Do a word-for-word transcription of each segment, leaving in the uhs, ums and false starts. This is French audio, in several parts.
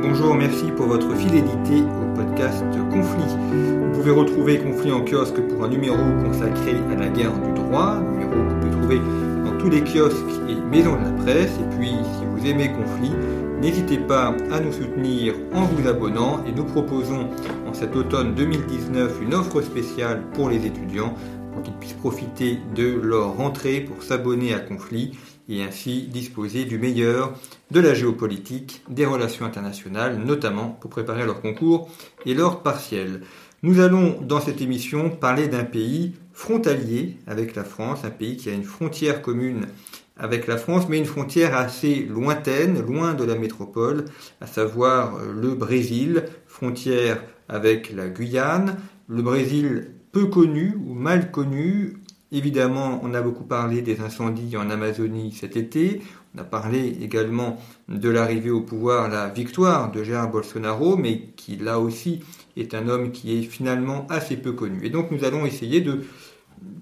Bonjour, merci pour votre fidélité au podcast Conflit. Vous pouvez retrouver Conflit en kiosque pour un numéro consacré à la guerre du droit, numéro que vous pouvez trouver dans tous les kiosques et maisons de la presse. Et puis, si vous aimez Conflit, n'hésitez pas à nous soutenir en vous abonnant. Et nous proposons en cet automne deux mille dix-neuf une offre spéciale pour les étudiants pour qu'ils puissent profiter de leur rentrée pour s'abonner à Conflit et ainsi disposer du meilleur de la géopolitique, des relations internationales, notamment pour préparer leurs concours et leurs partiels. Nous allons, dans cette émission, parler d'un pays frontalier avec la France, un pays qui a une frontière commune avec la France, mais une frontière assez lointaine, loin de la métropole, à savoir le Brésil, frontière avec la Guyane, le Brésil peu connu ou mal connu. Évidemment, on a beaucoup parlé des incendies en Amazonie cet été. On a parlé également de l'arrivée au pouvoir, la victoire de Jair Bolsonaro, mais qui là aussi est un homme qui est finalement assez peu connu. Et donc nous allons essayer de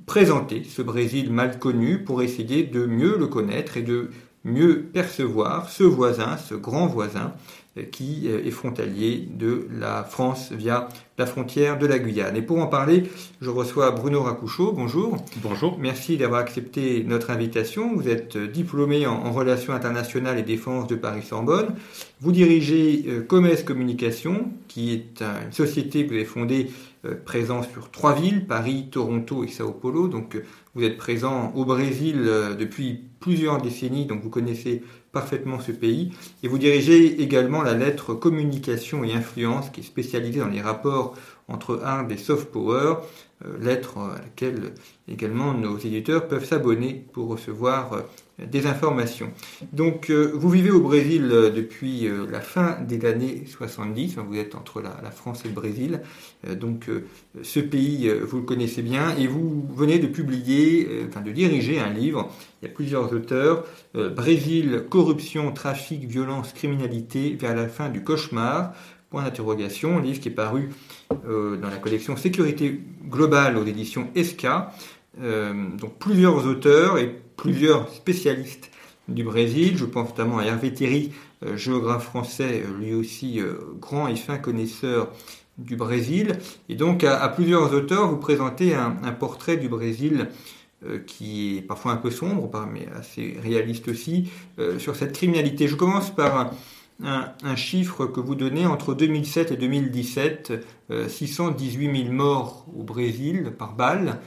présenter ce Brésil mal connu pour essayer de mieux le connaître et de mieux percevoir ce voisin, ce grand voisin qui est frontalier de la France via la frontière de la Guyane. Et pour en parler, je reçois Bruno Racouchot. Bonjour. Bonjour. Merci d'avoir accepté notre invitation. Vous êtes diplômé en, en relations internationales et défense de Paris-Sorbonne. Vous dirigez euh, Comes Communication, qui est un, une société que vous avez fondée euh, présent sur trois villes, Paris, Toronto et São Paulo. Donc euh, vous êtes présent au Brésil euh, depuis plusieurs décennies, donc vous connaissez parfaitement ce pays. Et vous dirigez également la lettre Communication et Influence, qui est spécialisée dans les rapports entre hard et soft power, euh, lettre à laquelle également nos éditeurs peuvent s'abonner pour recevoir euh, des informations. Donc euh, vous vivez au Brésil depuis euh, la fin des années soixante-dix, vous êtes entre la, la France et le Brésil, euh, donc euh, ce pays euh, vous le connaissez bien et vous venez de publier, euh, enfin de diriger un livre, il y a plusieurs auteurs, euh, Brésil, corruption, trafic, violence, criminalité, vers la fin du cauchemar, point d'interrogation, livre qui est paru euh, dans la collection Sécurité globale aux éditions ESKA. Euh, donc plusieurs auteurs et plusieurs spécialistes du Brésil. Je pense notamment à Hervé Théry, euh, géographe français, lui aussi euh, grand et fin connaisseur du Brésil. Et donc à, à plusieurs auteurs, vous présentez un, un portrait du Brésil euh, qui est parfois un peu sombre, mais assez réaliste aussi, euh, sur cette criminalité. Je commence par un, Un, un chiffre que vous donnez entre deux mille sept et deux mille dix-sept, euh, six cent dix-huit mille morts au Brésil par balle,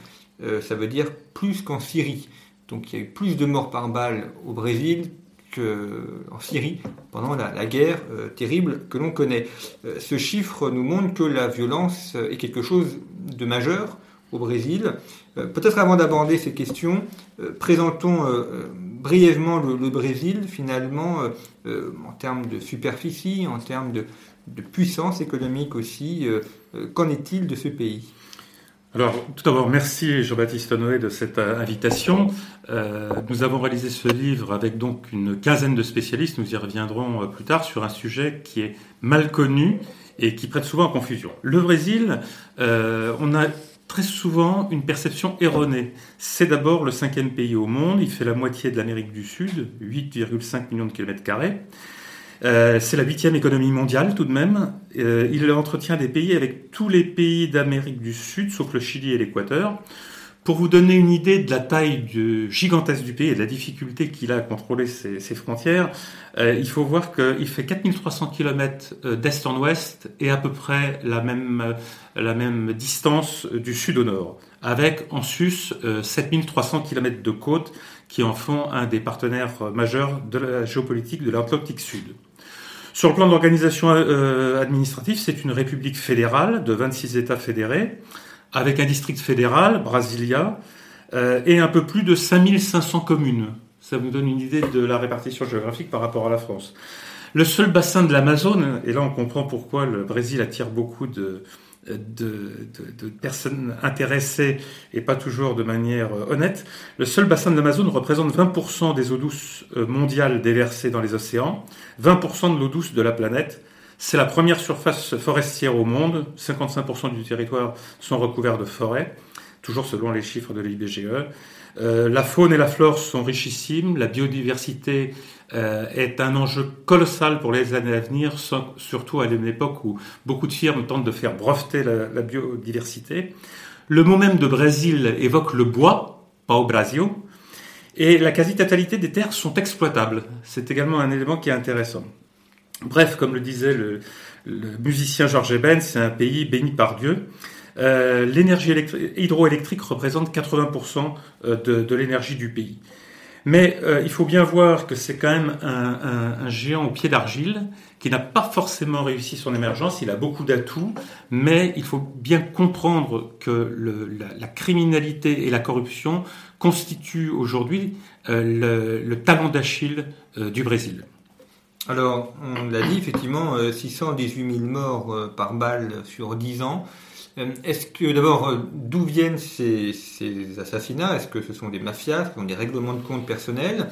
euh, ça veut dire plus qu'en Syrie. Donc il y a eu plus de morts par balle au Brésil qu'en Syrie pendant la, la guerre euh, terrible que l'on connaît. Euh, ce chiffre nous montre que la violence est quelque chose de majeur au Brésil. Euh, peut-être avant d'aborder ces questions, euh, présentons euh, brièvement le, le Brésil, finalement, euh, euh, en termes de superficie, en termes de, de puissance économique aussi. Euh, euh, qu'en est-il de ce pays ? Alors, tout d'abord, merci Jean-Baptiste Noé de cette invitation. Euh, nous avons réalisé ce livre avec donc une quinzaine de spécialistes, nous y reviendrons plus tard, sur un sujet qui est mal connu et qui prête souvent à confusion. Le Brésil, euh, on a très souvent une perception erronée. C'est d'abord le cinquième pays au monde, il fait la moitié de l'Amérique du Sud, huit virgule cinq millions de kilomètres carrés. Euh, c'est la huitième économie mondiale tout de même. Euh, il entretient des pays avec tous les pays d'Amérique du Sud, sauf le Chili et l'Équateur. Pour vous donner une idée de la taille de, gigantesque du pays et de la difficulté qu'il a à contrôler ses, ses frontières, euh, il faut voir qu'il fait quatre mille trois cents kilomètres d'est en ouest et à peu près la même... la même distance du sud au nord, avec en sus euh, sept mille trois cents kilomètres de côte qui en font un des partenaires majeurs de la géopolitique de l'Atlantique Sud. Sur le plan de l'organisation euh, administrative, c'est une république fédérale de vingt-six États fédérés, avec un district fédéral, Brasilia, euh, et un peu plus de cinq mille cinq cents communes. Ça vous donne une idée de la répartition géographique par rapport à la France. Le seul bassin de l'Amazone, et là on comprend pourquoi le Brésil attire beaucoup de, de, de, de personnes intéressées et pas toujours de manière honnête, le seul bassin de l'Amazone représente vingt pour cent des eaux douces mondiales déversées dans les océans, vingt pour cent de l'eau douce de la planète. C'est la première surface forestière au monde, cinquante-cinq pour cent du territoire sont recouverts de forêts, toujours selon les chiffres de l'I B G E. Euh, la faune et la flore sont richissimes, la biodiversité euh, est un enjeu colossal pour les années à venir, sans, surtout à une époque où beaucoup de firmes tentent de faire breveter la, la biodiversité. Le mot même de Brésil évoque le bois, pau Brasil, et la quasi-totalité des terres sont exploitables. C'est également un élément qui est intéressant. Bref, comme le disait le, le musicien George Eben, c'est un pays béni par Dieu. Euh, l'énergie électri- hydroélectrique représente quatre-vingts pour cent de, de l'énergie du pays. Mais euh, il faut bien voir que c'est quand même un, un, un géant au pied d'argile qui n'a pas forcément réussi son émergence. Il a beaucoup d'atouts, mais il faut bien comprendre que le, la, la criminalité et la corruption constituent aujourd'hui euh, le, le talon d'Achille euh, du Brésil. Alors, on l'a dit, effectivement, euh, six cent dix-huit mille morts euh, par balle sur dix ans. Est-ce que, d'abord, d'où viennent ces, ces assassinats? Est-ce que ce sont des mafias? Est-ce que ce sont des règlements de compte personnels?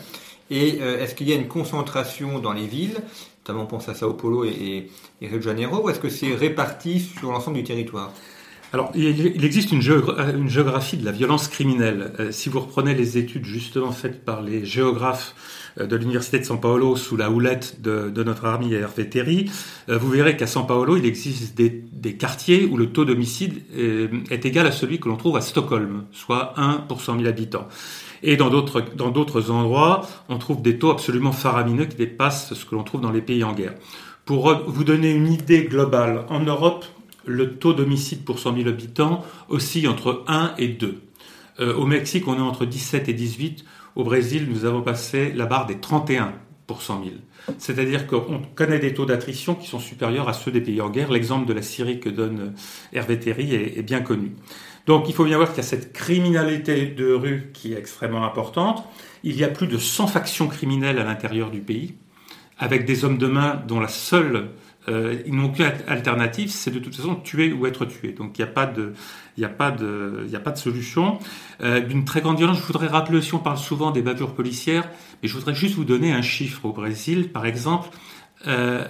Et euh, est-ce qu'il y a une concentration dans les villes? Notamment, on pense à Sao Paulo et, et Rio de Janeiro. Ou est-ce que c'est réparti sur l'ensemble du territoire? Alors, il existe une géographie de la violence criminelle. Euh, si vous reprenez les études justement faites par les géographes de l'université de São Paulo sous la houlette de, de notre ami Hervé Théry, euh, vous verrez qu'à São Paulo, il existe des, des quartiers où le taux d'homicide est, est égal à celui que l'on trouve à Stockholm, soit un pour cent mille habitants. Et dans d'autres, dans d'autres endroits, on trouve des taux absolument faramineux qui dépassent ce que l'on trouve dans les pays en guerre. Pour vous donner une idée globale, en Europe, le taux d'homicide pour cent mille habitants oscille entre un et deux. Euh, au Mexique, on est entre dix-sept et dix-huit. Au Brésil, nous avons passé la barre des trente et un pour cent mille. C'est-à-dire qu'on connaît des taux d'attrition qui sont supérieurs à ceux des pays en guerre. L'exemple de la Syrie que donne Hervé Théry est, est bien connu. Donc il faut bien voir qu'il y a cette criminalité de rue qui est extrêmement importante. Il y a plus de cent factions criminelles à l'intérieur du pays, avec des hommes de main dont la seule... Euh, ils n'ont qu'une alternative, c'est de toute façon tuer ou être tué. Donc il n'y a pas de, il n'y a pas de, il n'y a pas de solution. Euh, d'une très grande violence, je voudrais rappeler aussi, on parle souvent des bavures policières, mais je voudrais juste vous donner un chiffre au Brésil. Par exemple, euh,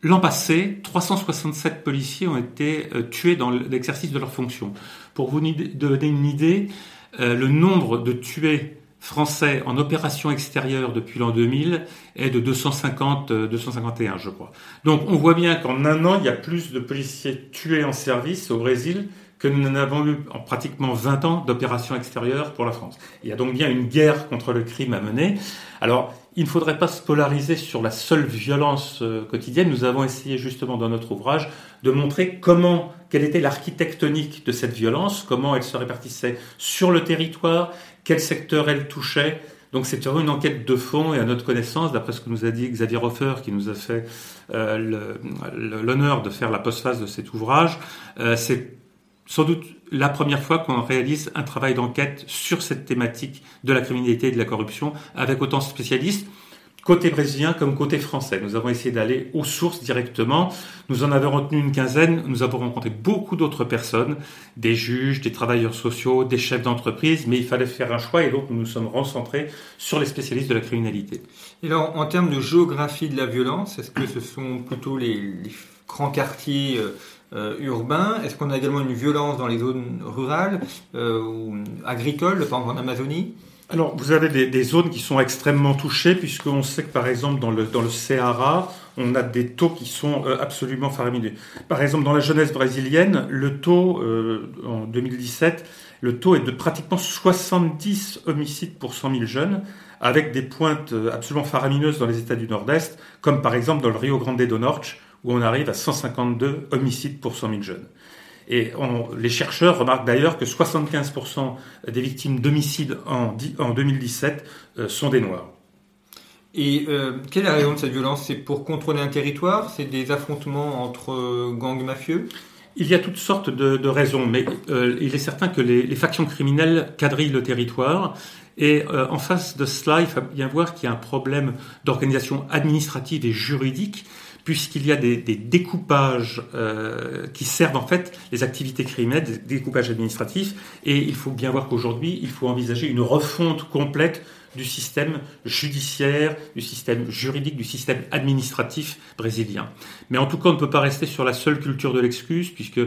l'an passé, trois cent soixante-sept policiers ont été euh, tués dans l'exercice de leurs fonctions. Pour vous donner une idée, euh, le nombre de tués français en opération extérieure depuis l'an deux mille est de deux cent cinquante, deux cent cinquante et un, je crois. Donc, on voit bien qu'en un an, il y a plus de policiers tués en service au Brésil que nous n'en avons eu en pratiquement vingt ans d'opération extérieure pour la France. Il y a donc bien une guerre contre le crime à mener. Alors, il ne faudrait pas se polariser sur la seule violence quotidienne. Nous avons essayé justement dans notre ouvrage de montrer comment, quelle était l'architectonique de cette violence, comment elle se répartissait sur le territoire, quel secteur elle touchait. Donc c'est une enquête de fond et à notre connaissance, d'après ce que nous a dit Xavier Hoffer, qui nous a fait euh, le, le, l'honneur de faire la postface de cet ouvrage, euh, c'est sans doute la première fois qu'on réalise un travail d'enquête sur cette thématique de la criminalité et de la corruption avec autant de spécialistes, côté brésilien comme côté français. Nous avons essayé d'aller aux sources directement. Nous en avons retenu une quinzaine. Nous avons rencontré beaucoup d'autres personnes, des juges, des travailleurs sociaux, des chefs d'entreprise, mais il fallait faire un choix et donc nous nous sommes recentrés sur les spécialistes de la criminalité. Et alors, en termes de géographie de la violence, est-ce que ce sont plutôt les, les grands quartiers euh, euh, urbains? Est-ce qu'on a également une violence dans les zones rurales euh, ou agricoles, par exemple en Amazonie? Alors, vous avez des, des zones qui sont extrêmement touchées, puisqu'on sait que, par exemple, dans le, dans le Ceará, on a des taux qui sont euh, absolument faramineux. Par exemple, dans la jeunesse brésilienne, le taux, euh, en deux mille dix-sept, le taux est de pratiquement soixante-dix homicides pour cent mille jeunes, avec des pointes absolument faramineuses dans les États du Nord-Est, comme par exemple dans le Rio Grande do Norte, où on arrive à cent cinquante-deux homicides pour cent mille jeunes. Et on, les chercheurs remarquent d'ailleurs que soixante-quinze pour cent des victimes d'homicides en, en deux mille dix-sept euh, sont des Noirs. Et euh, quelle est la raison de cette violence ? C'est pour contrôler un territoire ? C'est des affrontements entre gangs mafieux ? Il y a toutes sortes de, de raisons, mais euh, il est certain que les, les factions criminelles quadrillent le territoire. Et euh, en face de cela, il faut bien voir qu'il y a un problème d'organisation administrative et juridique, puisqu'il y a des, des découpages euh, qui servent en fait les activités criminelles, des découpages administratifs. Et il faut bien voir qu'aujourd'hui, il faut envisager une refonte complète du système judiciaire, du système juridique, du système administratif brésilien. Mais en tout cas, on ne peut pas rester sur la seule culture de l'excuse, puisque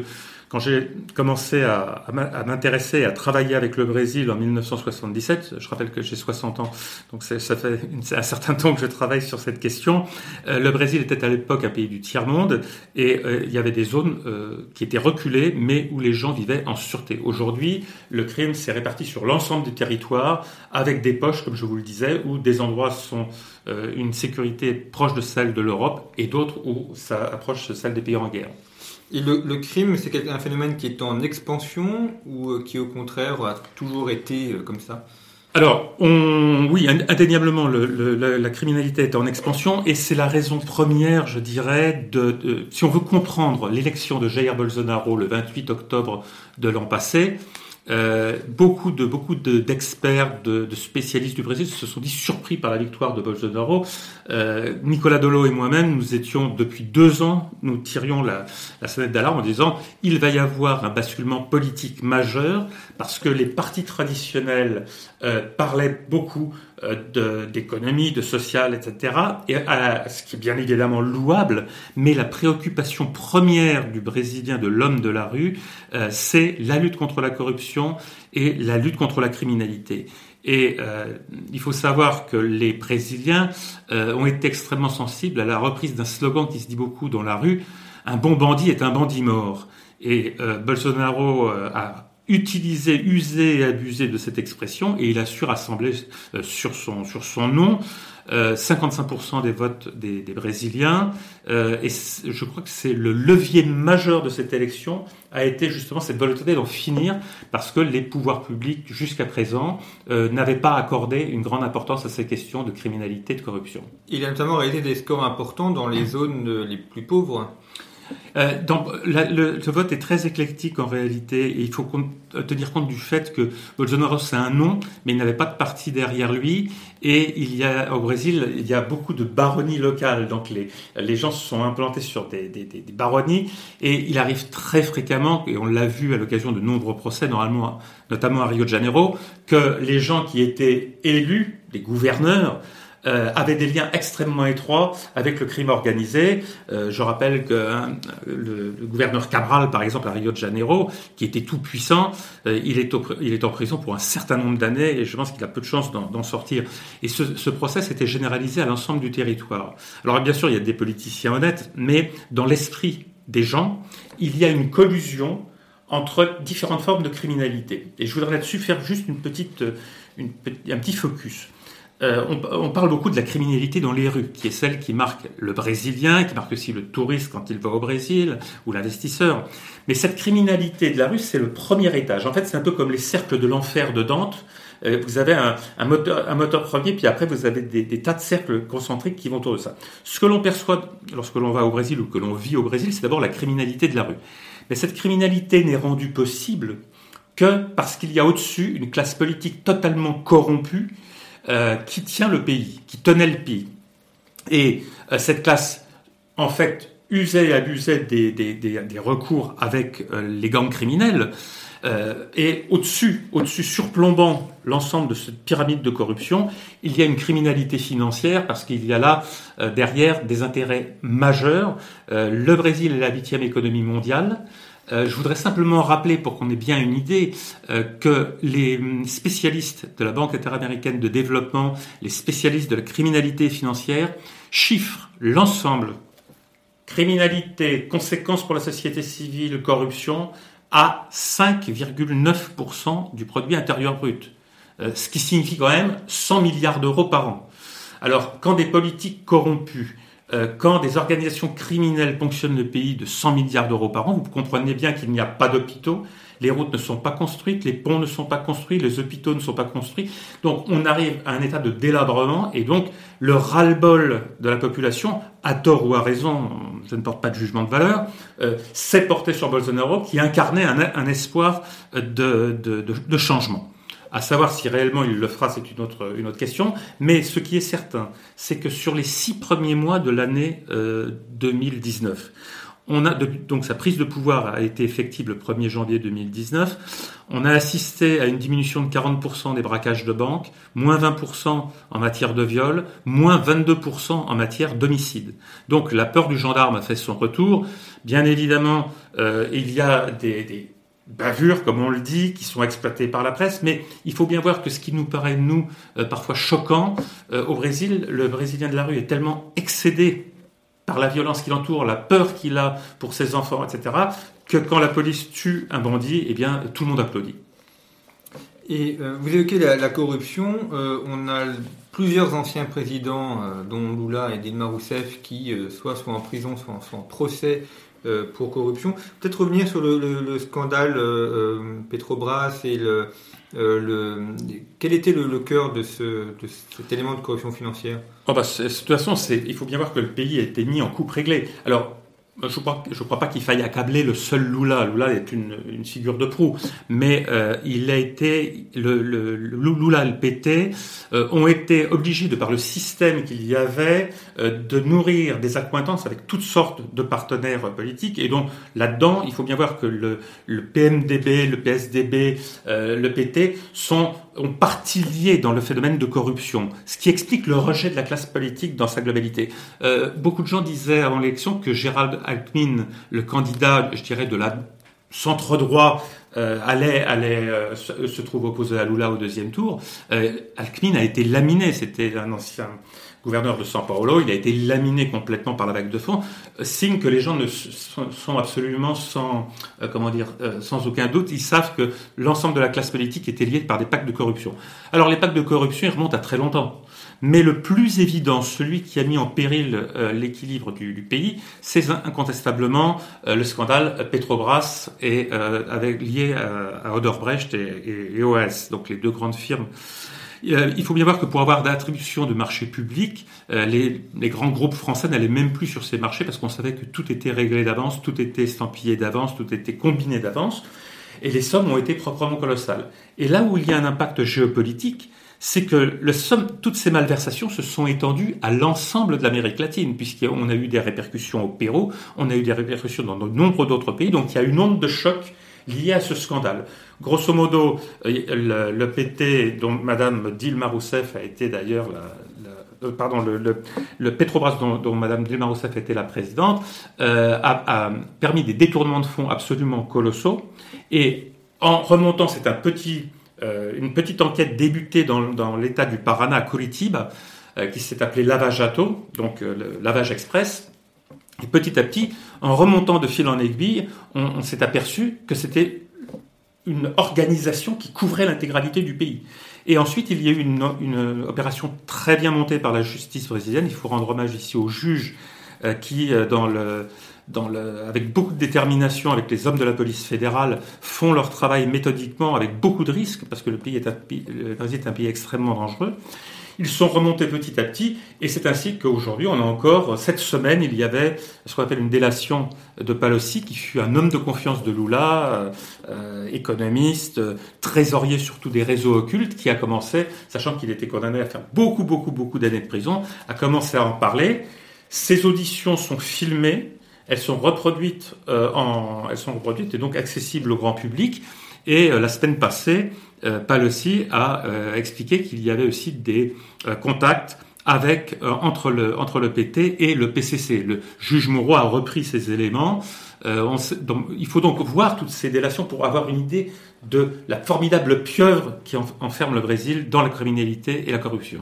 quand j'ai commencé à, à m'intéresser, à travailler avec le Brésil en dix-neuf cent soixante-dix-sept, je rappelle que j'ai soixante ans, donc ça fait un certain temps que je travaille sur cette question, euh, le Brésil était à l'époque un pays du tiers-monde, et euh, il y avait des zones euh, qui étaient reculées, mais où les gens vivaient en sûreté. Aujourd'hui, le crime s'est réparti sur l'ensemble du territoire, avec des poches, comme je vous le disais, où des endroits sont euh, une sécurité proche de celle de l'Europe, et d'autres où ça approche celle des pays en guerre. Et le, le crime, c'est un phénomène qui est en expansion ou qui, au contraire, a toujours été comme ça ? Alors, on, oui, indéniablement, le, le, la criminalité est en expansion et c'est la raison première, je dirais, de, de, si on veut comprendre l'élection de Jair Bolsonaro le vingt-huit octobre de l'an passé, euh, beaucoup de, beaucoup de, d'experts, de, de spécialistes du Brésil se sont dit surpris par la victoire de Bolsonaro. Euh, Nicolas Dolo et moi-même, nous étions depuis deux ans, nous tirions la, la sonnette d'alarme en disant il va y avoir un basculement politique majeur parce que les partis traditionnels euh, parlaient beaucoup euh, de, d'économie, de social, et cetera. Et à, ce qui est bien évidemment louable, mais la préoccupation première du Brésilien, de l'homme de la rue, euh, c'est la lutte contre la corruption et la lutte contre la criminalité. Et euh, il faut savoir que les Brésiliens euh, ont été extrêmement sensibles à la reprise d'un slogan qui se dit beaucoup dans la rue « Un bon bandit est un bandit mort ». Et euh, Bolsonaro euh, a utilisé, usé et abusé de cette expression et il a su rassembler euh, sur son, sur son nom euh, cinquante-cinq pour cent des votes des, des Brésiliens. Euh, et je crois que c'est le levier majeur de cette élection a été justement cette volonté d'en finir parce que les pouvoirs publics jusqu'à présent euh, n'avaient pas accordé une grande importance à ces questions de criminalité, de corruption. Il a notamment réalisé des scores importants dans les zones les plus pauvres. Euh, dans, la, le, le vote est très éclectique en réalité et il faut compte, tenir compte du fait que Bolsonaro c'est un nom mais il n'avait pas de parti derrière lui et il y a, au Brésil il y a beaucoup de baronnies locales donc les, les gens se sont implantés sur des, des, des, des baronnies et il arrive très fréquemment et on l'a vu à l'occasion de nombreux procès normalement, notamment à Rio de Janeiro que les gens qui étaient élus, les gouverneurs Euh, avaient des liens extrêmement étroits avec le crime organisé. Euh, je rappelle que hein, le, le gouverneur Cabral, par exemple, à Rio de Janeiro, qui était tout puissant, euh, il, est au, il est en prison pour un certain nombre d'années et je pense qu'il a peu de chance d'en, d'en sortir. Et ce, ce procès s'était généralisé à l'ensemble du territoire. Alors bien sûr, il y a des politiciens honnêtes, mais dans l'esprit des gens, il y a une collusion entre différentes formes de criminalité. Et je voudrais là-dessus faire juste une petite, une, un petit focus. Euh, on, on parle beaucoup de la criminalité dans les rues, qui est celle qui marque le Brésilien, qui marque aussi le touriste quand il va au Brésil, ou l'investisseur. Mais cette criminalité de la rue, c'est le premier étage. En fait, c'est un peu comme les cercles de l'enfer de Dante. Euh, vous avez un, un, moteur, un moteur premier, puis après, vous avez des, des tas de cercles concentriques qui vont autour de ça. Ce que l'on perçoit lorsque l'on va au Brésil ou que l'on vit au Brésil, c'est d'abord la criminalité de la rue. Mais cette criminalité n'est rendue possible que parce qu'il y a au-dessus une classe politique totalement corrompue, Euh, qui tient le pays, qui tenait le pays. Et euh, cette classe, en fait, usait et abusait des, des, des, des recours avec euh, les gangs criminels. Euh, et au-dessus, au-dessus, surplombant l'ensemble de cette pyramide de corruption, il y a une criminalité financière parce qu'il y a là, euh, derrière, des intérêts majeurs. Euh, le Brésil est la huitième économie mondiale. Euh, je voudrais simplement rappeler, pour qu'on ait bien une idée, euh, que les spécialistes de la Banque interaméricaine de développement, les spécialistes de la criminalité financière, chiffrent l'ensemble criminalité, conséquences pour la société civile, corruption, à cinq virgule neuf pour cent du produit intérieur brut, euh, ce qui signifie quand même cent milliards d'euros par an. Alors, quand des politiques corrompues, quand des organisations criminelles ponctionnent le pays de cent milliards d'euros par an, vous comprenez bien qu'il n'y a pas d'hôpitaux, les routes ne sont pas construites, les ponts ne sont pas construits, les hôpitaux ne sont pas construits. Donc on arrive à un état de délabrement et donc le ras-le-bol de la population, à tort ou à raison, je ne porte pas de jugement de valeur, euh, s'est porté sur Bolsonaro qui incarnait un, un espoir de, de, de, de changement. À savoir si réellement il le fera, c'est une autre, une autre question. Mais ce qui est certain, c'est que sur les six premiers mois de l'année euh, deux mille dix-neuf, on a, donc sa prise de pouvoir a été effective le premier janvier deux mille dix-neuf, on a assisté à une diminution de quarante pour cent des braquages de banques, moins vingt pour cent en matière de viol, moins vingt-deux pour cent en matière d'homicide. Donc la peur du gendarme a fait son retour. Bien évidemment, euh, il y a des... des bavures, comme on le dit, qui sont exploitées par la presse, mais il faut bien voir que ce qui nous paraît, nous, euh, parfois choquant, euh, au Brésil, le Brésilien de la rue est tellement excédé par la violence qui l'entoure, la peur qu'il a pour ses enfants, et cetera, que quand la police tue un bandit, eh bien, tout le monde applaudit. Et euh, vous évoquez la, la corruption, euh, on a plusieurs anciens présidents, euh, dont Lula et Dilma Rousseff, qui euh, soit sont en prison, soit sont en procès, pour corruption. Peut-être revenir sur le, le, le scandale euh, Petrobras et le, euh, le quel était le, le cœur de, ce, de cet élément de corruption financière. Oh bah c'est, de toute façon, c'est, il faut bien voir que le pays a été mis en coupe réglée. Alors, je ne crois, je crois pas qu'il faille accabler le seul Lula. Lula est une, une figure de proue, mais euh, il a été le, le, le Lula et le P T euh, ont été obligés de par le système qu'il y avait euh, de nourrir des accointances avec toutes sortes de partenaires politiques. Et donc là-dedans, il faut bien voir que le, le P M D B, le P S D B, euh, le P T sont ont partie liée dans le phénomène de corruption, ce qui explique le rejet de la classe politique dans sa globalité. Euh, beaucoup de gens disaient avant l'élection que Gérald Alckmin, le candidat, je dirais, de la centre-droit, euh, allait, allait euh, se, se trouve opposé à Lula au deuxième tour. Euh, Alckmin a été laminé, c'était un ancien gouverneur de São Paulo, il a été laminé complètement par la vague de fond, signe que les gens ne sont absolument sans, euh, comment dire, euh, sans aucun doute, ils savent que l'ensemble de la classe politique était liée par des pactes de corruption. Alors les pactes de corruption, ils remontent à très longtemps. Mais le plus évident, celui qui a mis en péril euh, l'équilibre du, du pays, c'est incontestablement euh, le scandale Petrobras et, euh, avec, lié à, à Odebrecht et, et, et O A S, donc les deux grandes firmes. Il faut bien voir que pour avoir d'attribution de marchés publics, les, les grands groupes français n'allaient même plus sur ces marchés parce qu'on savait que tout était réglé d'avance, tout était estampillé d'avance, tout était combiné d'avance. Et les sommes ont été proprement colossales. Et là où il y a un impact géopolitique, c'est que le somme, toutes ces malversations se sont étendues à l'ensemble de l'Amérique latine, puisqu'on a eu des répercussions au Pérou, on a eu des répercussions dans de nombreux d'autres pays. Donc il y a une onde de choc lié à ce scandale. Grosso modo, le, le P T, dont Madame Dilma Rousseff a été d'ailleurs la, la, pardon, le, le, le Petrobras dont, dont Madame Dilma Rousseff était la présidente, euh, a, a permis des détournements de fonds absolument colossaux. Et en remontant, c'est un petit, euh, une petite enquête débutée dans, dans l'État du Paraná, à Curitiba, euh, qui s'est appelée lavage à taux, donc euh, le lavage express. Et petit à petit, en remontant de fil en aiguille, on, on s'est aperçu que c'était une organisation qui couvrait l'intégralité du pays. Et ensuite, il y a eu une, une opération très bien montée par la justice brésilienne. Il faut rendre hommage ici aux juges euh, qui, euh, dans le... Dans le, avec beaucoup de détermination, avec les hommes de la police fédérale, font leur travail méthodiquement, avec beaucoup de risques, parce que le pays est un pays, le Brésil est un pays extrêmement dangereux. Ils sont remontés petit à petit, et c'est ainsi qu'aujourd'hui, on a encore, cette semaine, il y avait ce qu'on appelle une délation de Palocci, qui fut un homme de confiance de Lula, euh, économiste, euh, trésorier surtout des réseaux occultes, qui a commencé, sachant qu'il était condamné à faire beaucoup, beaucoup, beaucoup d'années de prison, a commencé à en parler. Ces auditions sont filmées, Elles sont reproduites, euh, en, elles sont reproduites et donc accessibles au grand public. Et euh, la semaine passée, euh, Palocci a euh, expliqué qu'il y avait aussi des euh, contacts avec euh, entre le entre le P T et le P C C. Le juge Moreau a repris ces éléments. Euh, on, donc, il faut donc voir toutes ces délations pour avoir une idée de la formidable pieuvre qui en, enferme le Brésil dans la criminalité et la corruption.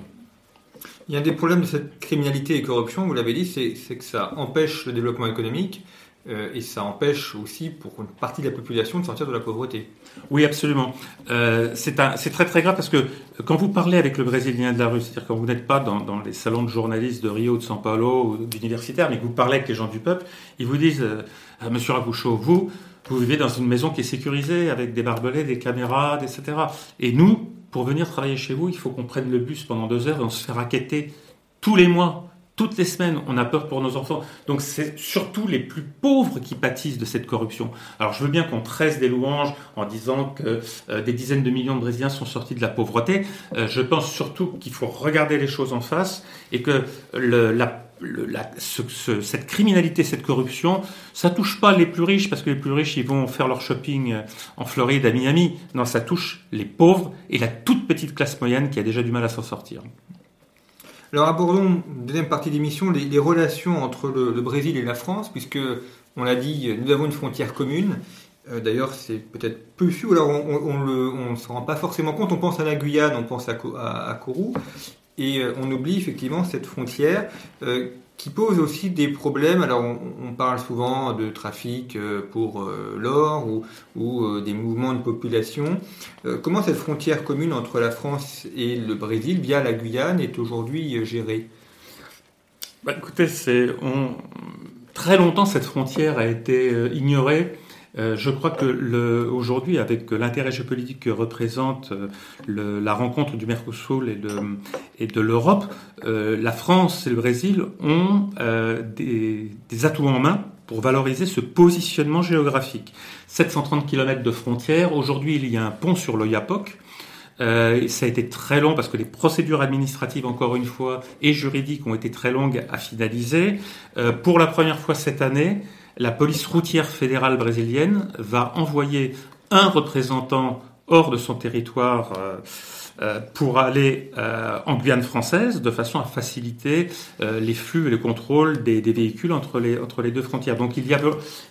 Il y a un des problèmes de cette criminalité et corruption, vous l'avez dit, c'est, c'est que ça empêche le développement économique euh, et ça empêche aussi pour une partie de la population de sortir de la pauvreté. Oui, absolument. Euh, c'est, un, c'est très très grave parce que quand vous parlez avec le Brésilien de la rue, c'est-à-dire quand vous n'êtes pas dans, dans les salons de journalistes de Rio, de São Paulo, d'universitaires, mais que vous parlez avec les gens du peuple, ils vous disent euh, « Monsieur Racouchot, vous, Vous vivez dans une maison qui est sécurisée, avec des barbelés, des caméras, et cetera. Et nous, pour venir travailler chez vous, il faut qu'on prenne le bus pendant deux heures et on se fait racketter tous les mois, toutes les semaines. On a peur pour nos enfants. Donc c'est surtout les plus pauvres qui pâtissent de cette corruption. Alors je veux bien qu'on tresse des louanges en disant que euh, des dizaines de millions de Brésiliens sont sortis de la pauvreté. Euh, je pense surtout qu'il faut regarder les choses en face et que le, la Le, la, ce, ce, cette criminalité, cette corruption, ça touche pas les plus riches parce que les plus riches ils vont faire leur shopping en Floride, à Miami. Non, ça touche les pauvres et la toute petite classe moyenne qui a déjà du mal à s'en sortir. Alors abordons, deuxième partie d'émission, les, les relations entre le, le Brésil et la France, puisque on l'a dit, nous avons une frontière commune. Euh, d'ailleurs, c'est peut-être peu su, alors on ne s'en rend pas forcément compte. On pense à la Guyane, on pense à, à, à Kourou. Et on oublie effectivement cette frontière euh, qui pose aussi des problèmes. Alors on, on parle souvent de trafic euh, pour euh, l'or ou, ou euh, des mouvements de population. Euh, comment cette frontière commune entre la France et le Brésil via la Guyane est aujourd'hui gérée ? Bah, écoutez, c'est, on... très longtemps cette frontière a été euh, ignorée. Euh, je crois que le, aujourd'hui, avec l'intérêt géopolitique que représente euh, le, la rencontre du Mercosur et de, et de l'Europe, euh, la France et le Brésil ont euh, des, des atouts en main pour valoriser ce positionnement géographique. sept cent trente kilomètres de frontières. Aujourd'hui, il y a un pont sur l'Oyapock. Euh, ça a été très long parce que les procédures administratives, encore une fois, et juridiques ont été très longues à finaliser. Euh, pour la première fois cette année, la police routière fédérale brésilienne va envoyer un représentant hors de son territoire euh, pour aller euh, en Guyane française de façon à faciliter euh, les flux et le contrôle des, des véhicules entre les, entre les deux frontières. Donc il y a,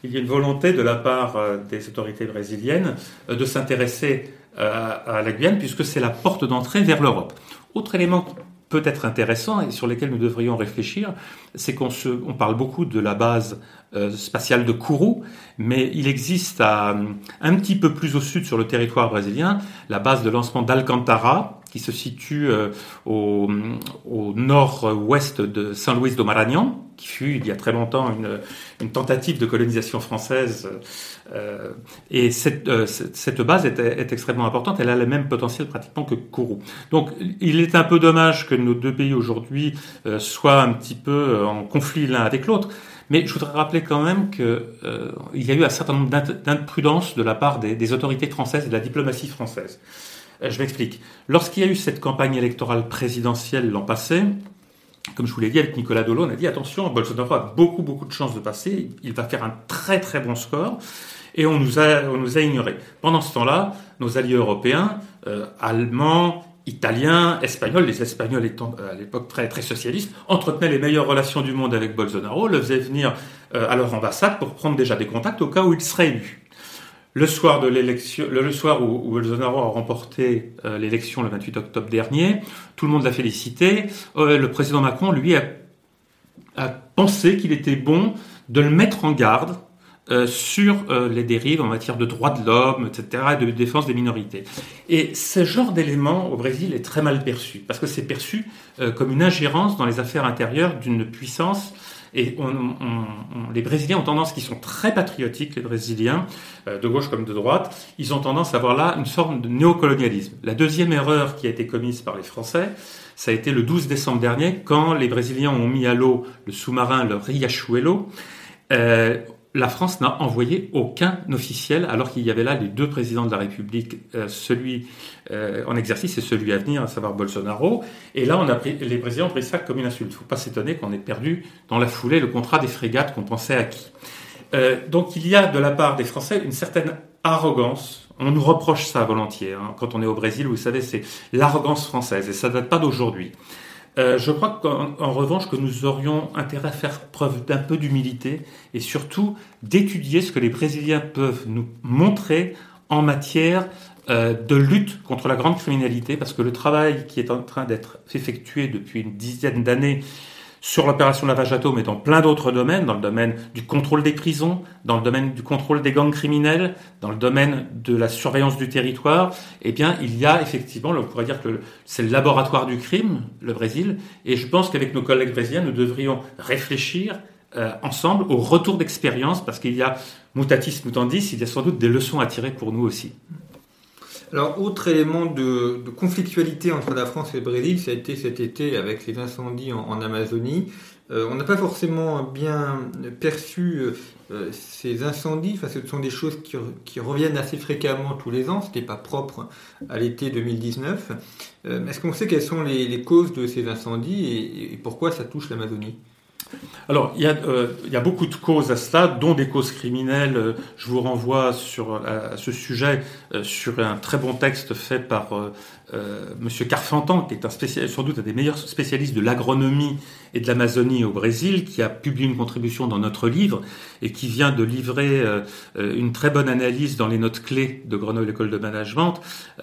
il y a une volonté de la part euh, des autorités brésiliennes euh, de s'intéresser euh, à la Guyane puisque c'est la porte d'entrée vers l'Europe. Autre élément peut être intéressant et sur lesquels nous devrions réfléchir, c'est qu'on se, on parle beaucoup de la base euh, spatiale de Kourou, mais il existe à, un petit peu plus au sud sur le territoire brésilien la base de lancement d'Alcantara qui se situe euh, au, au nord-ouest de San Luis do Maranhão, qui fut il y a très longtemps une, une tentative de colonisation française. Euh, et cette, euh, cette, cette base est, est extrêmement importante. Elle a le même potentiel pratiquement que Kourou. Donc il est un peu dommage que nos deux pays aujourd'hui euh, soient un petit peu en conflit l'un avec l'autre. Mais je voudrais rappeler quand même qu'il euh, y a eu un certain nombre d'imprudences de la part des, des autorités françaises et de la diplomatie française. Euh, je m'explique. Lorsqu'il y a eu cette campagne électorale présidentielle l'an passé, comme je vous l'ai dit avec Nicolas Dolo, on a dit attention, Bolsonaro a beaucoup beaucoup de chances de passer, il va faire un très très bon score, et on nous a on nous a ignorés. Pendant ce temps-là, nos alliés européens, euh, allemands, italiens, espagnols, les Espagnols étant à l'époque très très socialistes, entretenaient les meilleures relations du monde avec Bolsonaro, le faisaient venir euh, à leur ambassade pour prendre déjà des contacts au cas où il serait élu. Le soir de l'élection, le soir où, où Bolsonaro a remporté euh, l'élection le vingt-huit octobre dernier, tout le monde l'a félicité. Euh, le président Macron, lui, a, a pensé qu'il était bon de le mettre en garde euh, sur euh, les dérives en matière de droits de l'homme, et cetera, et de défense des minorités. Et ce genre d'élément au Brésil est très mal perçu, parce que c'est perçu euh, comme une ingérence dans les affaires intérieures d'une puissance. Et on, on, on, les Brésiliens ont tendance, qui sont très patriotiques, les Brésiliens, euh, de gauche comme de droite, ils ont tendance à avoir là une forme de néocolonialisme. La deuxième erreur qui a été commise par les Français, ça a été le douze décembre dernier, quand les Brésiliens ont mis à l'eau le sous-marin, le Riachuelo. Euh, la France n'a envoyé aucun officiel, alors qu'il y avait là les deux présidents de la République, euh, celui euh, en exercice et celui à venir, à savoir Bolsonaro. Et là, on a pris, les présidents ont pris ça comme une insulte. Il ne faut pas s'étonner qu'on ait perdu dans la foulée le contrat des frégates qu'on pensait acquis. Euh, donc il y a de la part des Français une certaine arrogance. On nous reproche ça volontiers. Hein. Quand on est au Brésil, vous savez, c'est l'arrogance française. Et ça ne date pas d'aujourd'hui. Euh, je crois qu'en en revanche que nous aurions intérêt à faire preuve d'un peu d'humilité et surtout d'étudier ce que les Brésiliens peuvent nous montrer en matière euh, de lutte contre la grande criminalité, parce que le travail qui est en train d'être effectué depuis une dizaine d'années sur l'opération lavage à taux, mais dans plein d'autres domaines, dans le domaine du contrôle des prisons, dans le domaine du contrôle des gangs criminels, dans le domaine de la surveillance du territoire, eh bien, il y a effectivement, on pourrait dire que c'est le laboratoire du crime, le Brésil, et je pense qu'avec nos collègues brésiliens, nous devrions réfléchir euh, ensemble au retour d'expérience, parce qu'il y a mutatis mutandis, il y a sans doute des leçons à tirer pour nous aussi. Alors, autre élément de, de conflictualité entre la France et le Brésil, ça a été cet été avec les incendies en, en Amazonie. Euh, on n'a pas forcément bien perçu euh, ces incendies. Enfin, ce sont des choses qui, qui reviennent assez fréquemment tous les ans. Ce n'était pas propre à l'été deux mille dix-neuf. Euh, est-ce qu'on sait quelles sont les, les causes de ces incendies et, et pourquoi ça touche l'Amazonie ? Alors, il y, a, euh, il y a beaucoup de causes à cela, dont des causes criminelles. Je vous renvoie sur, à, à ce sujet euh, sur un très bon texte fait par euh, euh, M. Carfantan, qui est un spécialiste, sans doute un des meilleurs spécialistes de l'agronomie et de l'Amazonie au Brésil, qui a publié une contribution dans notre livre et qui vient de livrer euh, une très bonne analyse dans les notes clés de Grenoble École de Management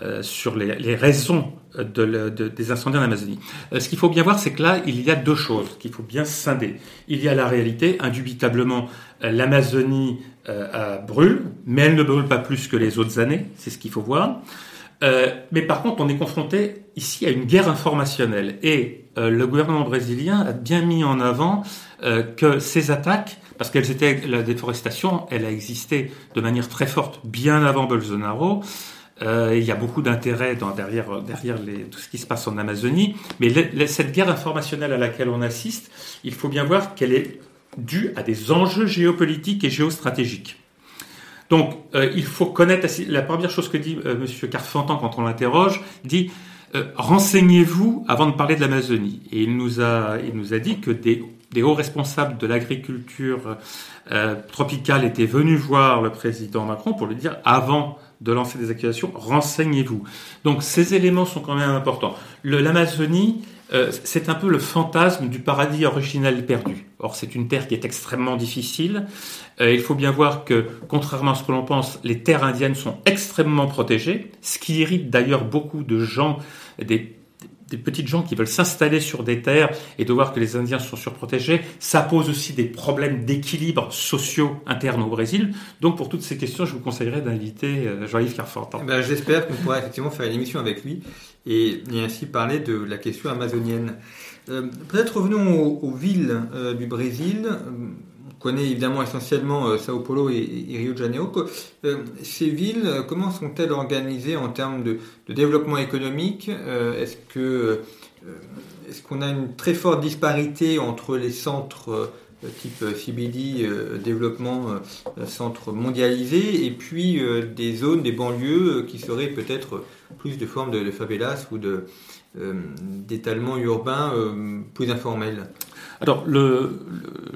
euh, sur les, les raisons de, de, des incendies en Amazonie. Euh, ce qu'il faut bien voir, c'est que là, il y a deux choses qu'il faut bien scinder. Il y a la réalité, indubitablement, l'Amazonie euh, brûle, mais elle ne brûle pas plus que les autres années, c'est ce qu'il faut voir. Euh, mais par contre, on est confronté ici à une guerre informationnelle. Et euh, le gouvernement brésilien a bien mis en avant euh, que ces attaques, parce qu'elles étaient, la déforestation, elle a existé de manière très forte bien avant Bolsonaro. Euh, il y a beaucoup d'intérêt dans, derrière, derrière les, tout ce qui se passe en Amazonie. Mais le, le, cette guerre informationnelle à laquelle on assiste, il faut bien voir qu'elle est due à des enjeux géopolitiques et géostratégiques. Donc, euh, il faut connaître... La première chose que dit euh, M. Carfantan quand on l'interroge, dit euh, « Renseignez-vous avant de parler de l'Amazonie ». Et il nous a, il nous a dit que des, des hauts responsables de l'agriculture euh, tropicale étaient venus voir le président Macron pour lui dire « Avant de lancer des accusations, renseignez-vous ». Donc, ces éléments sont quand même importants. Le, L'Amazonie... Euh, c'est un peu le fantasme du paradis originel perdu. Or, c'est une terre qui est extrêmement difficile. Euh, il faut bien voir que, contrairement à ce que l'on pense, les terres indiennes sont extrêmement protégées, ce qui irrite d'ailleurs beaucoup de gens, des, des petites gens qui veulent s'installer sur des terres et de voir que les Indiens sont surprotégés. Ça pose aussi des problèmes d'équilibre sociaux internes au Brésil. Donc, pour toutes ces questions, je vous conseillerais d'inviter euh, Jean-Yves Carfantan. Eh ben, j'espère qu'on pourra effectivement faire une émission avec lui. Et, et ainsi parler de la question amazonienne. Euh, peut-être revenons aux, aux villes euh, du Brésil. On connaît évidemment essentiellement euh, Sao Paulo et, et Rio de Janeiro. Euh, ces villes, comment sont-elles organisées en termes de, de développement économique ? euh, est-ce que, euh, est-ce qu'on a une très forte disparité entre les centres euh, type C B D, euh, développement, euh, centre mondialisé, et puis euh, des zones, des banlieues euh, qui seraient peut-être plus de forme de, de favelas ou de, euh, d'étalement urbain euh, plus informel. Alors, le,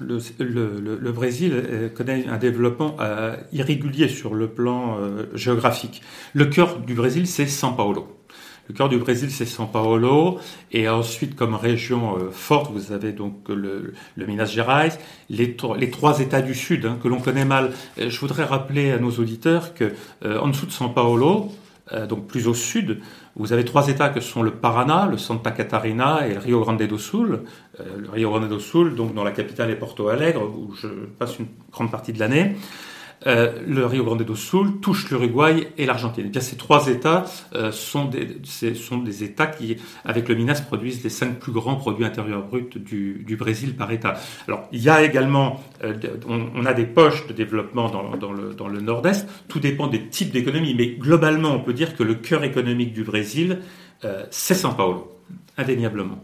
le, le, le, le Brésil connaît un développement euh, irrégulier sur le plan euh, géographique. Le cœur du Brésil, c'est São Paulo. Le cœur du Brésil, c'est São Paulo. Et ensuite, comme région euh, forte, vous avez donc le, le Minas Gerais, les, les trois États du Sud hein, que l'on connaît mal. Je voudrais rappeler à nos auditeurs que euh, en dessous de São Paulo, euh, donc plus au sud, vous avez trois États que sont le Paraná, le Santa Catarina et le Rio Grande do Sul. Euh, le Rio Grande do Sul, donc dont la capitale est Porto Alegre, où je passe une grande partie de l'année. Euh, le Rio Grande do Sul touche l'Uruguay et l'Argentine. Et bien, ces trois États euh, sont, des, sont des États qui, avec le Minas, produisent les cinq plus grands produits intérieurs bruts du, du Brésil par État. Alors, il y a également, euh, on, on a des poches de développement dans, dans, le, dans le Nord-Est. Tout dépend des types d'économie, mais globalement, on peut dire que le cœur économique du Brésil, euh, c'est São Paulo, indéniablement.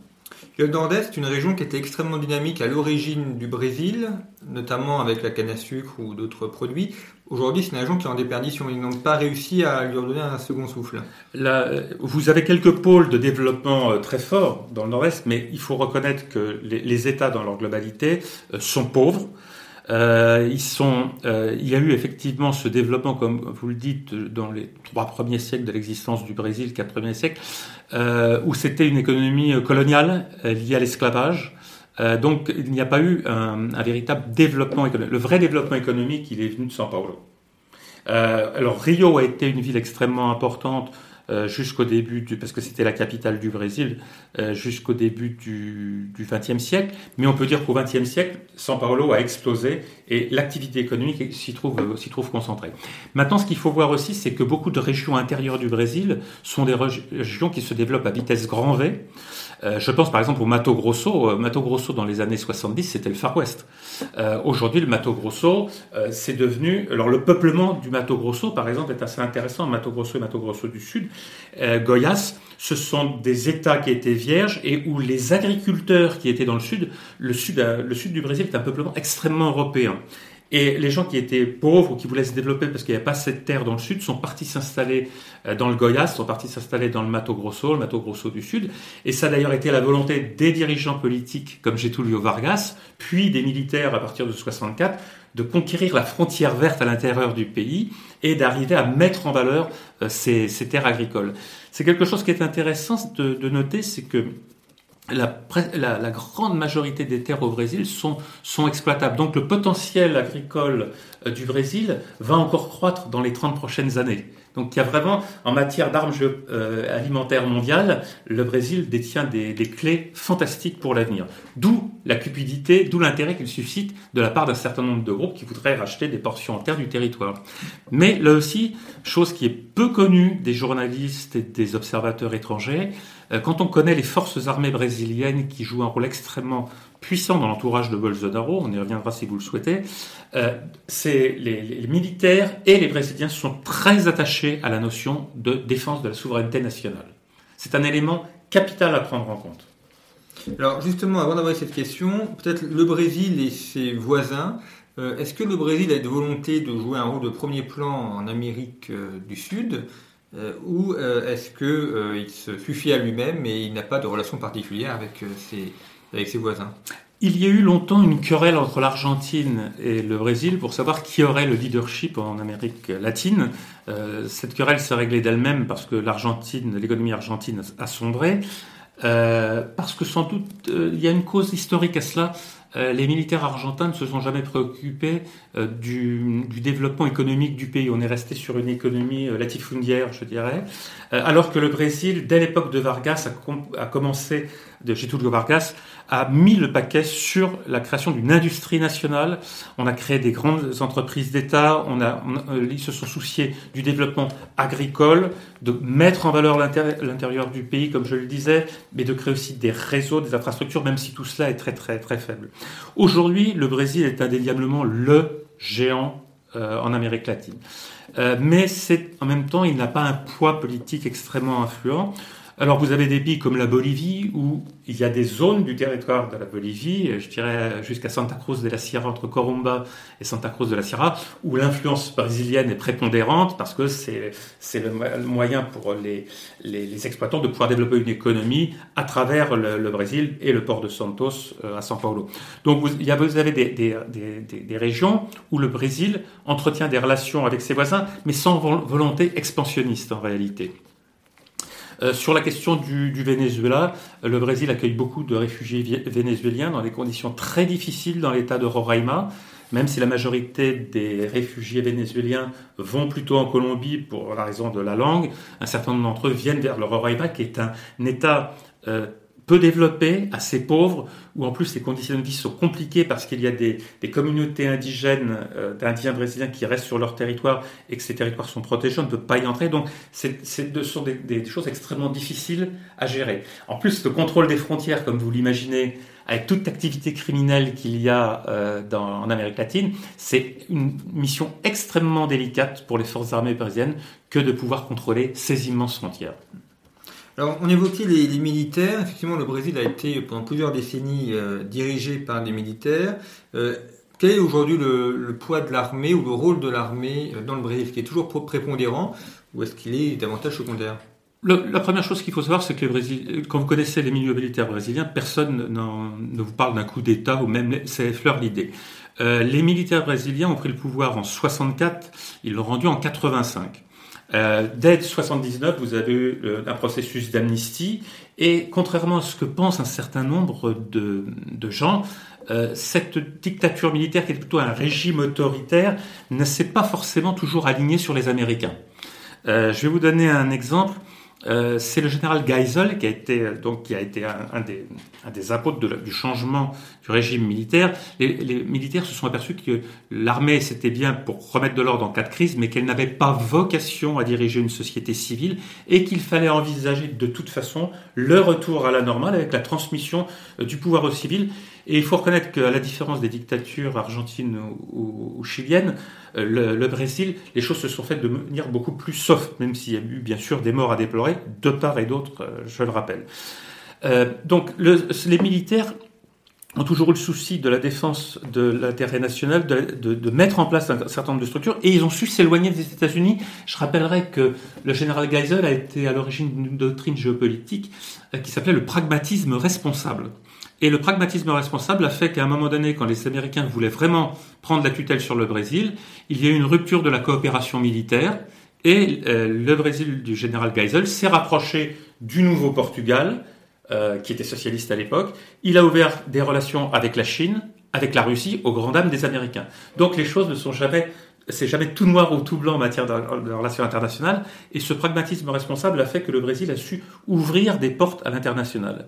Le Nord-Est, une région qui était extrêmement dynamique à l'origine du Brésil, notamment avec la canne à sucre ou d'autres produits. Aujourd'hui, c'est une région qui est en déperdition. Ils n'ont pas réussi à lui redonner un second souffle. Là, vous avez quelques pôles de développement très forts dans le Nord-Est, mais il faut reconnaître que les, les États, dans leur globalité, sont pauvres. Euh, ils sont, euh, il y a eu effectivement ce développement, comme vous le dites, dans les trois premiers siècles de l'existence du Brésil, quatre premiers siècles, euh, où c'était une économie coloniale euh, liée à l'esclavage. Euh, donc, il n'y a pas eu un, un véritable développement économique. Le vrai développement économique, il est venu de São Paulo. Euh, alors, Rio a été une ville extrêmement importante euh, jusqu'au début, du, parce que c'était la capitale du Brésil, euh, jusqu'au début du XXe siècle. Mais on peut dire qu'au XXe siècle, São Paulo a explosé et l'activité économique s'y trouve, s'y trouve concentrée. Maintenant, ce qu'il faut voir aussi, c'est que beaucoup de régions intérieures du Brésil sont des régions qui se développent à vitesse grand V. Euh, je pense par exemple au Mato Grosso. Mato Grosso, dans les années soixante-dix, c'était le Far West. Euh, aujourd'hui, le Mato Grosso, euh, c'est devenu... Alors, le peuplement du Mato Grosso, par exemple, est assez intéressant. Mato Grosso et Mato Grosso du Sud. Euh, Goiás, ce sont des États qui étaient vierges et où les agriculteurs qui étaient dans le Sud... Le Sud, euh, le sud du Brésil est un peuplement extrêmement européen. Et les gens qui étaient pauvres ou qui voulaient se développer parce qu'il n'y avait pas assez de terre dans le sud sont partis s'installer dans le Goiás, sont partis s'installer dans le Mato Grosso, le Mato Grosso du Sud. Et ça a d'ailleurs été la volonté des dirigeants politiques comme Getúlio Vargas, puis des militaires à partir de soixante-quatre, de conquérir la frontière verte à l'intérieur du pays et d'arriver à mettre en valeur ces, ces terres agricoles. C'est quelque chose qui est intéressant de, de noter, c'est que La, la, la grande majorité des terres au Brésil sont, sont exploitables. Donc le potentiel agricole du Brésil va encore croître dans les trente prochaines années. Donc il y a vraiment, en matière d'armes euh, alimentaires mondiales, le Brésil détient des, des clés fantastiques pour l'avenir. D'où la cupidité, d'où l'intérêt qu'il suscite de la part d'un certain nombre de groupes qui voudraient racheter des portions entières du territoire. Mais là aussi, chose qui est peu connue des journalistes et des observateurs étrangers, quand on connaît les forces armées brésiliennes qui jouent un rôle extrêmement puissant dans l'entourage de Bolsonaro, on y reviendra si vous le souhaitez, euh, c'est les, les militaires et les Brésiliens sont très attachés à la notion de défense de la souveraineté nationale. C'est un élément capital à prendre en compte. Alors justement, avant d'aborder cette question, peut-être le Brésil et ses voisins, euh, est-ce que le Brésil a une volonté de jouer un rôle de premier plan en Amérique euh, du Sud ? Euh, ou euh, est-ce qu'il euh, se suffit à lui-même et il n'a pas de relation particulière avec, euh, ses, avec ses voisins ? Il y a eu longtemps une querelle entre l'Argentine et le Brésil pour savoir qui aurait le leadership en Amérique latine. Euh, cette querelle s'est réglée d'elle-même parce que l'Argentine, l'économie argentine a sombré. Euh, parce que sans doute, euh, il y a une cause historique à cela. Euh, les militaires argentins ne se sont jamais préoccupés euh, du, du développement économique du pays. On est resté sur une économie euh, latifundiaire, je dirais. Euh, alors que le Brésil, dès l'époque de Vargas, a, com- a commencé, de Getúlio Vargas, a mis le paquet sur la création d'une industrie nationale. On a créé des grandes entreprises d'État. On a, on, euh, ils se sont souciés du développement agricole, de mettre en valeur l'intérie- l'intérieur du pays, comme je le disais, mais de créer aussi des réseaux, des infrastructures, même si tout cela est très, très, très faible. Aujourd'hui, le Brésil est indéniablement le géant euh, en Amérique latine. Euh, mais c'est, en même temps, il n'a pas un poids politique extrêmement influent. Alors, vous avez des pays comme la Bolivie, où il y a des zones du territoire de la Bolivie, je dirais jusqu'à Santa Cruz de la Sierra, entre Corumba et Santa Cruz de la Sierra, où l'influence brésilienne est prépondérante, parce que c'est, c'est le moyen pour les, les, les exploitants de pouvoir développer une économie à travers le, le Brésil et le port de Santos euh, à São Paulo. Donc, vous, il y a, vous avez des, des, des, des régions où le Brésil entretient des relations avec ses voisins, mais sans volonté expansionniste en réalité. Euh, sur la question du, du Venezuela, euh, le Brésil accueille beaucoup de réfugiés vi- vénézuéliens dans des conditions très difficiles dans l'état de Roraima, même si la majorité des réfugiés vénézuéliens vont plutôt en Colombie pour la raison de la langue. Un certain nombre d'entre eux viennent vers le Roraima, qui est un, un état euh, peu développé, assez pauvre, où en plus les conditions de vie sont compliquées parce qu'il y a des, des communautés indigènes euh, d'Indiens brésiliens qui restent sur leur territoire et que ces territoires sont protégés, on ne peut pas y entrer. Donc c'est, c'est, ce sont des, des choses extrêmement difficiles à gérer. En plus, le contrôle des frontières, comme vous l'imaginez, avec toute activité criminelle qu'il y a euh, dans, en Amérique latine, c'est une mission extrêmement délicate pour les forces armées brésiliennes que de pouvoir contrôler ces immenses frontières. Alors, on évoquait les, les militaires. Effectivement, le Brésil a été pendant plusieurs décennies euh, dirigé par des militaires. Euh, quel est aujourd'hui le, le poids de l'armée ou le rôle de l'armée dans le Brésil, qui est toujours prépondérant, ou est-ce qu'il est davantage secondaire ? Le, la première chose qu'il faut savoir, c'est que les Brésil... quand vous connaissez les milieux militaires brésiliens, personne n'en, ne vous parle d'un coup d'État ou même ça effleure l'idée. Euh, les militaires brésiliens ont pris le pouvoir en soixante-quatre, ils l'ont rendu en quatre-vingt-cinq. Euh, dès soixante-dix-neuf, vous avez eu euh, un processus d'amnistie et contrairement à ce que pense un certain nombre de, de gens, euh, cette dictature militaire qui est plutôt un régime autoritaire ne s'est pas forcément toujours alignée sur les Américains. Euh, je vais vous donner un exemple. euh, c'est le général Geisel qui a été, donc, qui a été un, un, des, un des apôtres de la, du changement du régime militaire. Les, les militaires se sont aperçus que l'armée, c'était bien pour remettre de l'ordre en cas de crise, mais qu'elle n'avait pas vocation à diriger une société civile et qu'il fallait envisager de toute façon le retour à la normale avec la transmission du pouvoir au civil. Et il faut reconnaître qu'à la différence des dictatures argentines ou, ou, ou chiliennes, le, le Brésil, les choses se sont faites de manière beaucoup plus soft, même s'il y a eu bien sûr des morts à déplorer, de part et d'autre, je le rappelle. Euh, donc le, les militaires ont toujours eu le souci de la défense de l'intérêt national, de, de, de mettre en place un certain nombre de structures, et ils ont su s'éloigner des États-Unis. Je rappellerai que le général Geisel a été à l'origine d'une doctrine géopolitique qui s'appelait le pragmatisme responsable. Et le pragmatisme responsable a fait qu'à un moment donné, quand les Américains voulaient vraiment prendre la tutelle sur le Brésil, il y a eu une rupture de la coopération militaire et euh, le Brésil du général Geisel s'est rapproché du nouveau Portugal, euh, qui était socialiste à l'époque. Il a ouvert des relations avec la Chine, avec la Russie, aux grandes dames des Américains. Donc les choses ne sont jamais... C'est jamais tout noir ou tout blanc en matière de relations internationales. Et ce pragmatisme responsable a fait que le Brésil a su ouvrir des portes à l'international.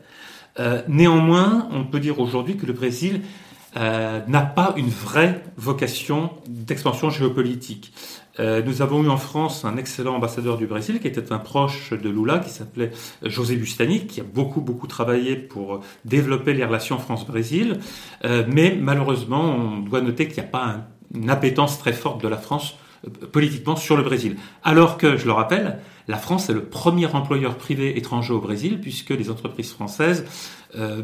Euh, néanmoins, on peut dire aujourd'hui que le Brésil euh, n'a pas une vraie vocation d'expansion géopolitique. Euh, nous avons eu en France un excellent ambassadeur du Brésil qui était un proche de Lula, qui s'appelait José Bustani, qui a beaucoup beaucoup travaillé pour développer les relations France-Brésil. Euh, mais malheureusement, on doit noter qu'il n'y a pas un, une appétence très forte de la France politiquement sur le Brésil. Alors que, je le rappelle, la France est le premier employeur privé étranger au Brésil, puisque les entreprises françaises euh,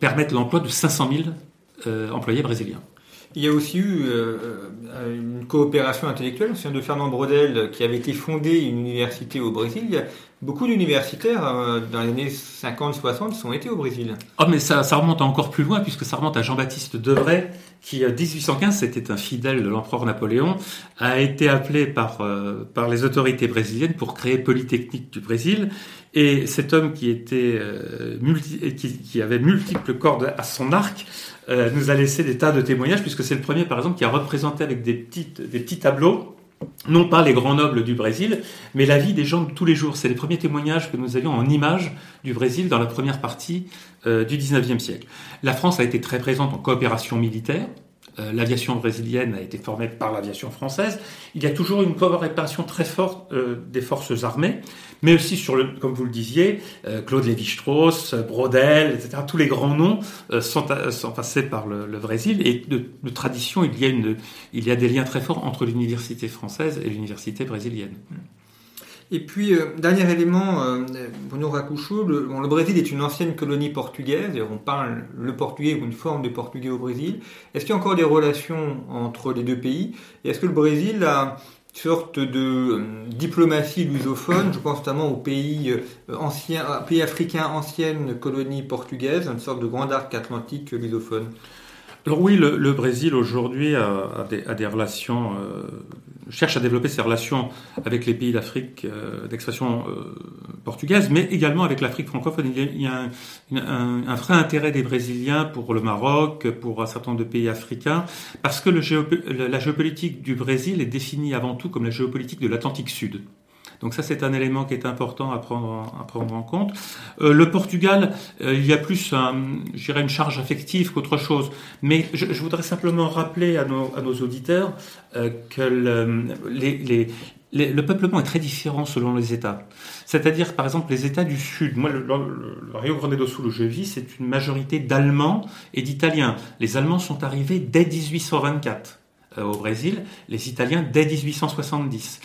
permettent l'emploi de cinq cent mille euh, employés brésiliens. Il y a aussi eu euh, une coopération intellectuelle. On se souvient de Fernand Braudel qui avait été fondé une université au Brésil. Il y a beaucoup d'universitaires euh, dans les années cinquante soixante sont été au Brésil. Oh, mais ça, ça remonte encore plus loin, puisque ça remonte à Jean-Baptiste Noé, qui en mille huit cent quinze, c'était un fidèle de l'empereur Napoléon, a été appelé par, euh, par les autorités brésiliennes pour créer Polytechnique du Brésil. Et cet homme qui était euh, multi, qui, qui avait multiples cordes à son arc euh, nous a laissé des tas de témoignages, puisque c'est le premier, par exemple, qui a représenté avec des petites des petits tableaux, non pas les grands nobles du Brésil, mais la vie des gens de tous les jours. C'est les premiers témoignages que nous avions en images du Brésil dans la première partie euh, du dix-neuvième siècle. La France a été très présente en coopération militaire. L'aviation brésilienne a été formée par l'aviation française. Il y a toujours une coopération très forte euh, des forces armées, mais aussi sur le, comme vous le disiez, euh, Claude Lévi-Strauss, Braudel, et cetera. Tous les grands noms euh, sont, euh, sont passés par le, le Brésil. Et de, de tradition, il y a une, il y a des liens très forts entre l'université française et l'université brésilienne. Et puis, euh, dernier élément, euh, Bruno Racouchot, le, bon, le Brésil est une ancienne colonie portugaise, on parle le portugais ou une forme de portugais au Brésil. Est-ce qu'il y a encore des relations entre les deux pays ? Et est-ce que le Brésil a une sorte de euh, diplomatie lusophone, je pense notamment aux pays, euh, anciens, pays africains, anciennes colonies portugaises, une sorte de grand arc atlantique lusophone ? Alors oui, le, le Brésil aujourd'hui a, a, des, a des relations, euh, cherche à développer ses relations avec les pays d'Afrique euh, d'expression euh, portugaise, mais également avec l'Afrique francophone. Il y a, il y a un, un, un vrai intérêt des Brésiliens pour le Maroc, pour un certain nombre de pays africains, parce que le géop... la géopolitique du Brésil est définie avant tout comme la géopolitique de l'Atlantique Sud. Donc ça, c'est un élément qui est important à prendre en, à prendre en compte. Euh, le Portugal, euh, il y a plus, un, je dirais, une charge affective qu'autre chose. Mais je, je voudrais simplement rappeler à nos, à nos auditeurs euh, que le, les, les, les, le peuplement est très différent selon les États. C'est-à-dire, par exemple, les États du Sud. Moi, le, le, le Rio Grande do Sul où je vis, c'est une majorité d'Allemands et d'Italiens. Les Allemands sont arrivés dès dix-huit cent vingt-quatre euh, au Brésil, les Italiens dès dix-huit cent soixante-dix.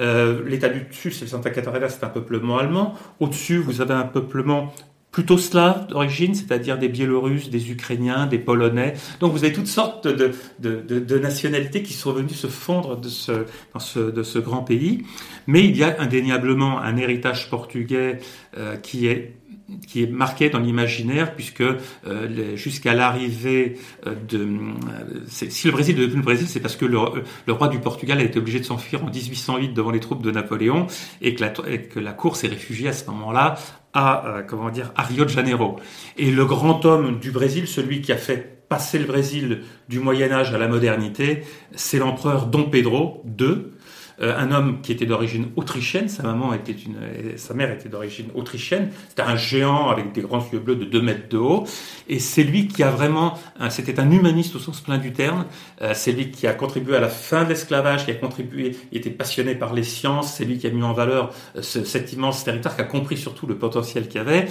Euh, l'état du dessus, c'est le Santa Catarina, c'est un peuplement allemand. Au-dessus, vous avez un peuplement plutôt slave d'origine, c'est-à-dire des Biélorusses, des Ukrainiens, des Polonais. Donc vous avez toutes sortes de, de, de, de nationalités qui sont venues se fondre de ce, dans ce, de ce grand pays. Mais il y a indéniablement un héritage portugais euh, qui est qui est marqué dans l'imaginaire, puisque euh, les, jusqu'à l'arrivée euh, de... Euh, c'est, si le Brésil est devenu le Brésil, c'est parce que le, le roi du Portugal a été obligé de s'enfuir en dix-huit cent huit devant les troupes de Napoléon, et que la, et que la cour s'est réfugiée à ce moment-là à, euh, comment dire, à Rio de Janeiro. Et le grand homme du Brésil, celui qui a fait passer le Brésil du Moyen-Âge à la modernité, c'est l'empereur Dom Pedro deux, euh, un homme qui était d'origine autrichienne, sa maman était une, sa mère était d'origine autrichienne, c'était un géant avec des grands yeux bleus de deux mètres de haut, et c'est lui qui a vraiment, c'était un humaniste au sens plein du terme, euh, c'est lui qui a contribué à la fin de l'esclavage, qui a contribué, il était passionné par les sciences, c'est lui qui a mis en valeur ce, cet immense territoire, qui a compris surtout le potentiel qu'il y avait.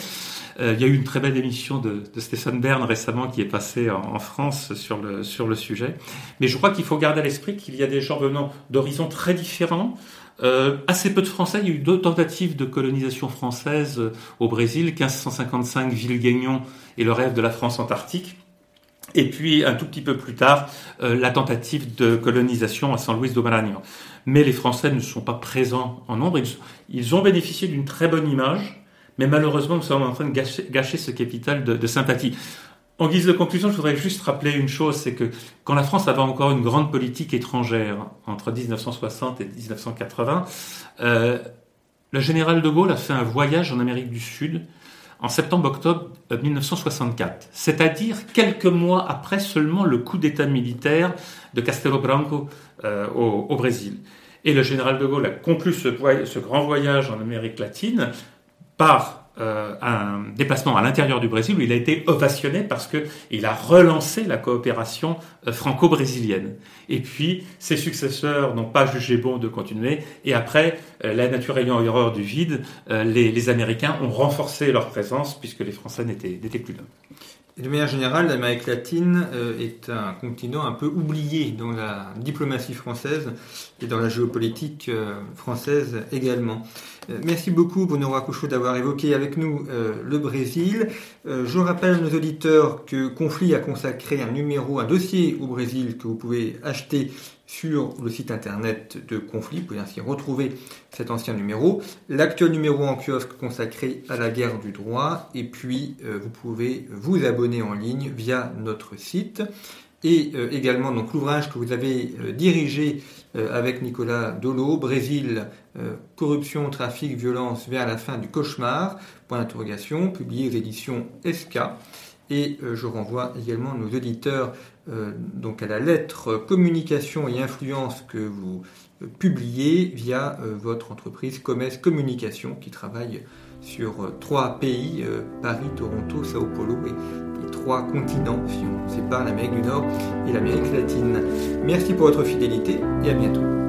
Euh, il y a eu une très belle émission de, de Stéphane Bern récemment qui est passée en, en France sur le, sur le sujet. Mais je crois qu'il faut garder à l'esprit qu'il y a des gens venant d'horizons très différents. Euh, assez peu de Français. Il y a eu deux tentatives de colonisation française euh, au Brésil, quinze cent cinquante-cinq, Ville-Guénion et le rêve de la France antarctique. Et puis, un tout petit peu plus tard, euh, la tentative de colonisation à San Luis do Maranhão. Mais les Français ne sont pas présents en nombre. Ils, ils ont bénéficié d'une très bonne image. Mais malheureusement, nous sommes en train de gâcher, gâcher ce capital de, de sympathie. En guise de conclusion, je voudrais juste rappeler une chose, c'est que quand la France avait encore une grande politique étrangère, entre dix-neuf cent soixante et dix-neuf cent quatre-vingts, euh, le général de Gaulle a fait un voyage en Amérique du Sud en septembre-octobre mille neuf cent soixante-quatre, c'est-à-dire quelques mois après seulement le coup d'État militaire de Castelo Branco euh, au, au Brésil. Et le général de Gaulle a conclu ce, ce grand voyage en Amérique latine par euh, un déplacement à l'intérieur du Brésil où il a été ovationné parce qu'il a relancé la coopération euh, franco-brésilienne. Et puis, ses successeurs n'ont pas jugé bon de continuer. Et après, euh, la nature ayant horreur du vide, euh, les, les Américains ont renforcé leur présence puisque les Français n'étaient, n'étaient plus là. De manière générale, l'Amérique latine euh, est un continent un peu oublié dans la diplomatie française et dans la géopolitique euh, française également. Euh, merci beaucoup, Bruno Racouchot, d'avoir évoqué avec nous euh, le Brésil. Euh, je rappelle à nos auditeurs que Conflit a consacré un numéro, un dossier au Brésil que vous pouvez acheter sur le site internet de Conflit. Vous pouvez ainsi retrouver cet ancien numéro, l'actuel numéro en kiosque consacré à la guerre du droit, et puis euh, vous pouvez vous abonner en ligne via notre site, et euh, également donc l'ouvrage que vous avez euh, dirigé euh, avec Nicolas Dolo, Brésil, euh, corruption, trafic, violence vers la fin du cauchemar, point d'interrogation, publié aux éditions ESKA. Et je renvoie également nos auditeurs euh, donc à la lettre communication et influence que vous euh, publiez via euh, votre entreprise Comes Communication qui travaille sur euh, trois pays, euh, Paris, Toronto, Sao Paulo et, et trois continents si on sépare l'Amérique du Nord et l'Amérique latine. Merci pour votre fidélité et à bientôt.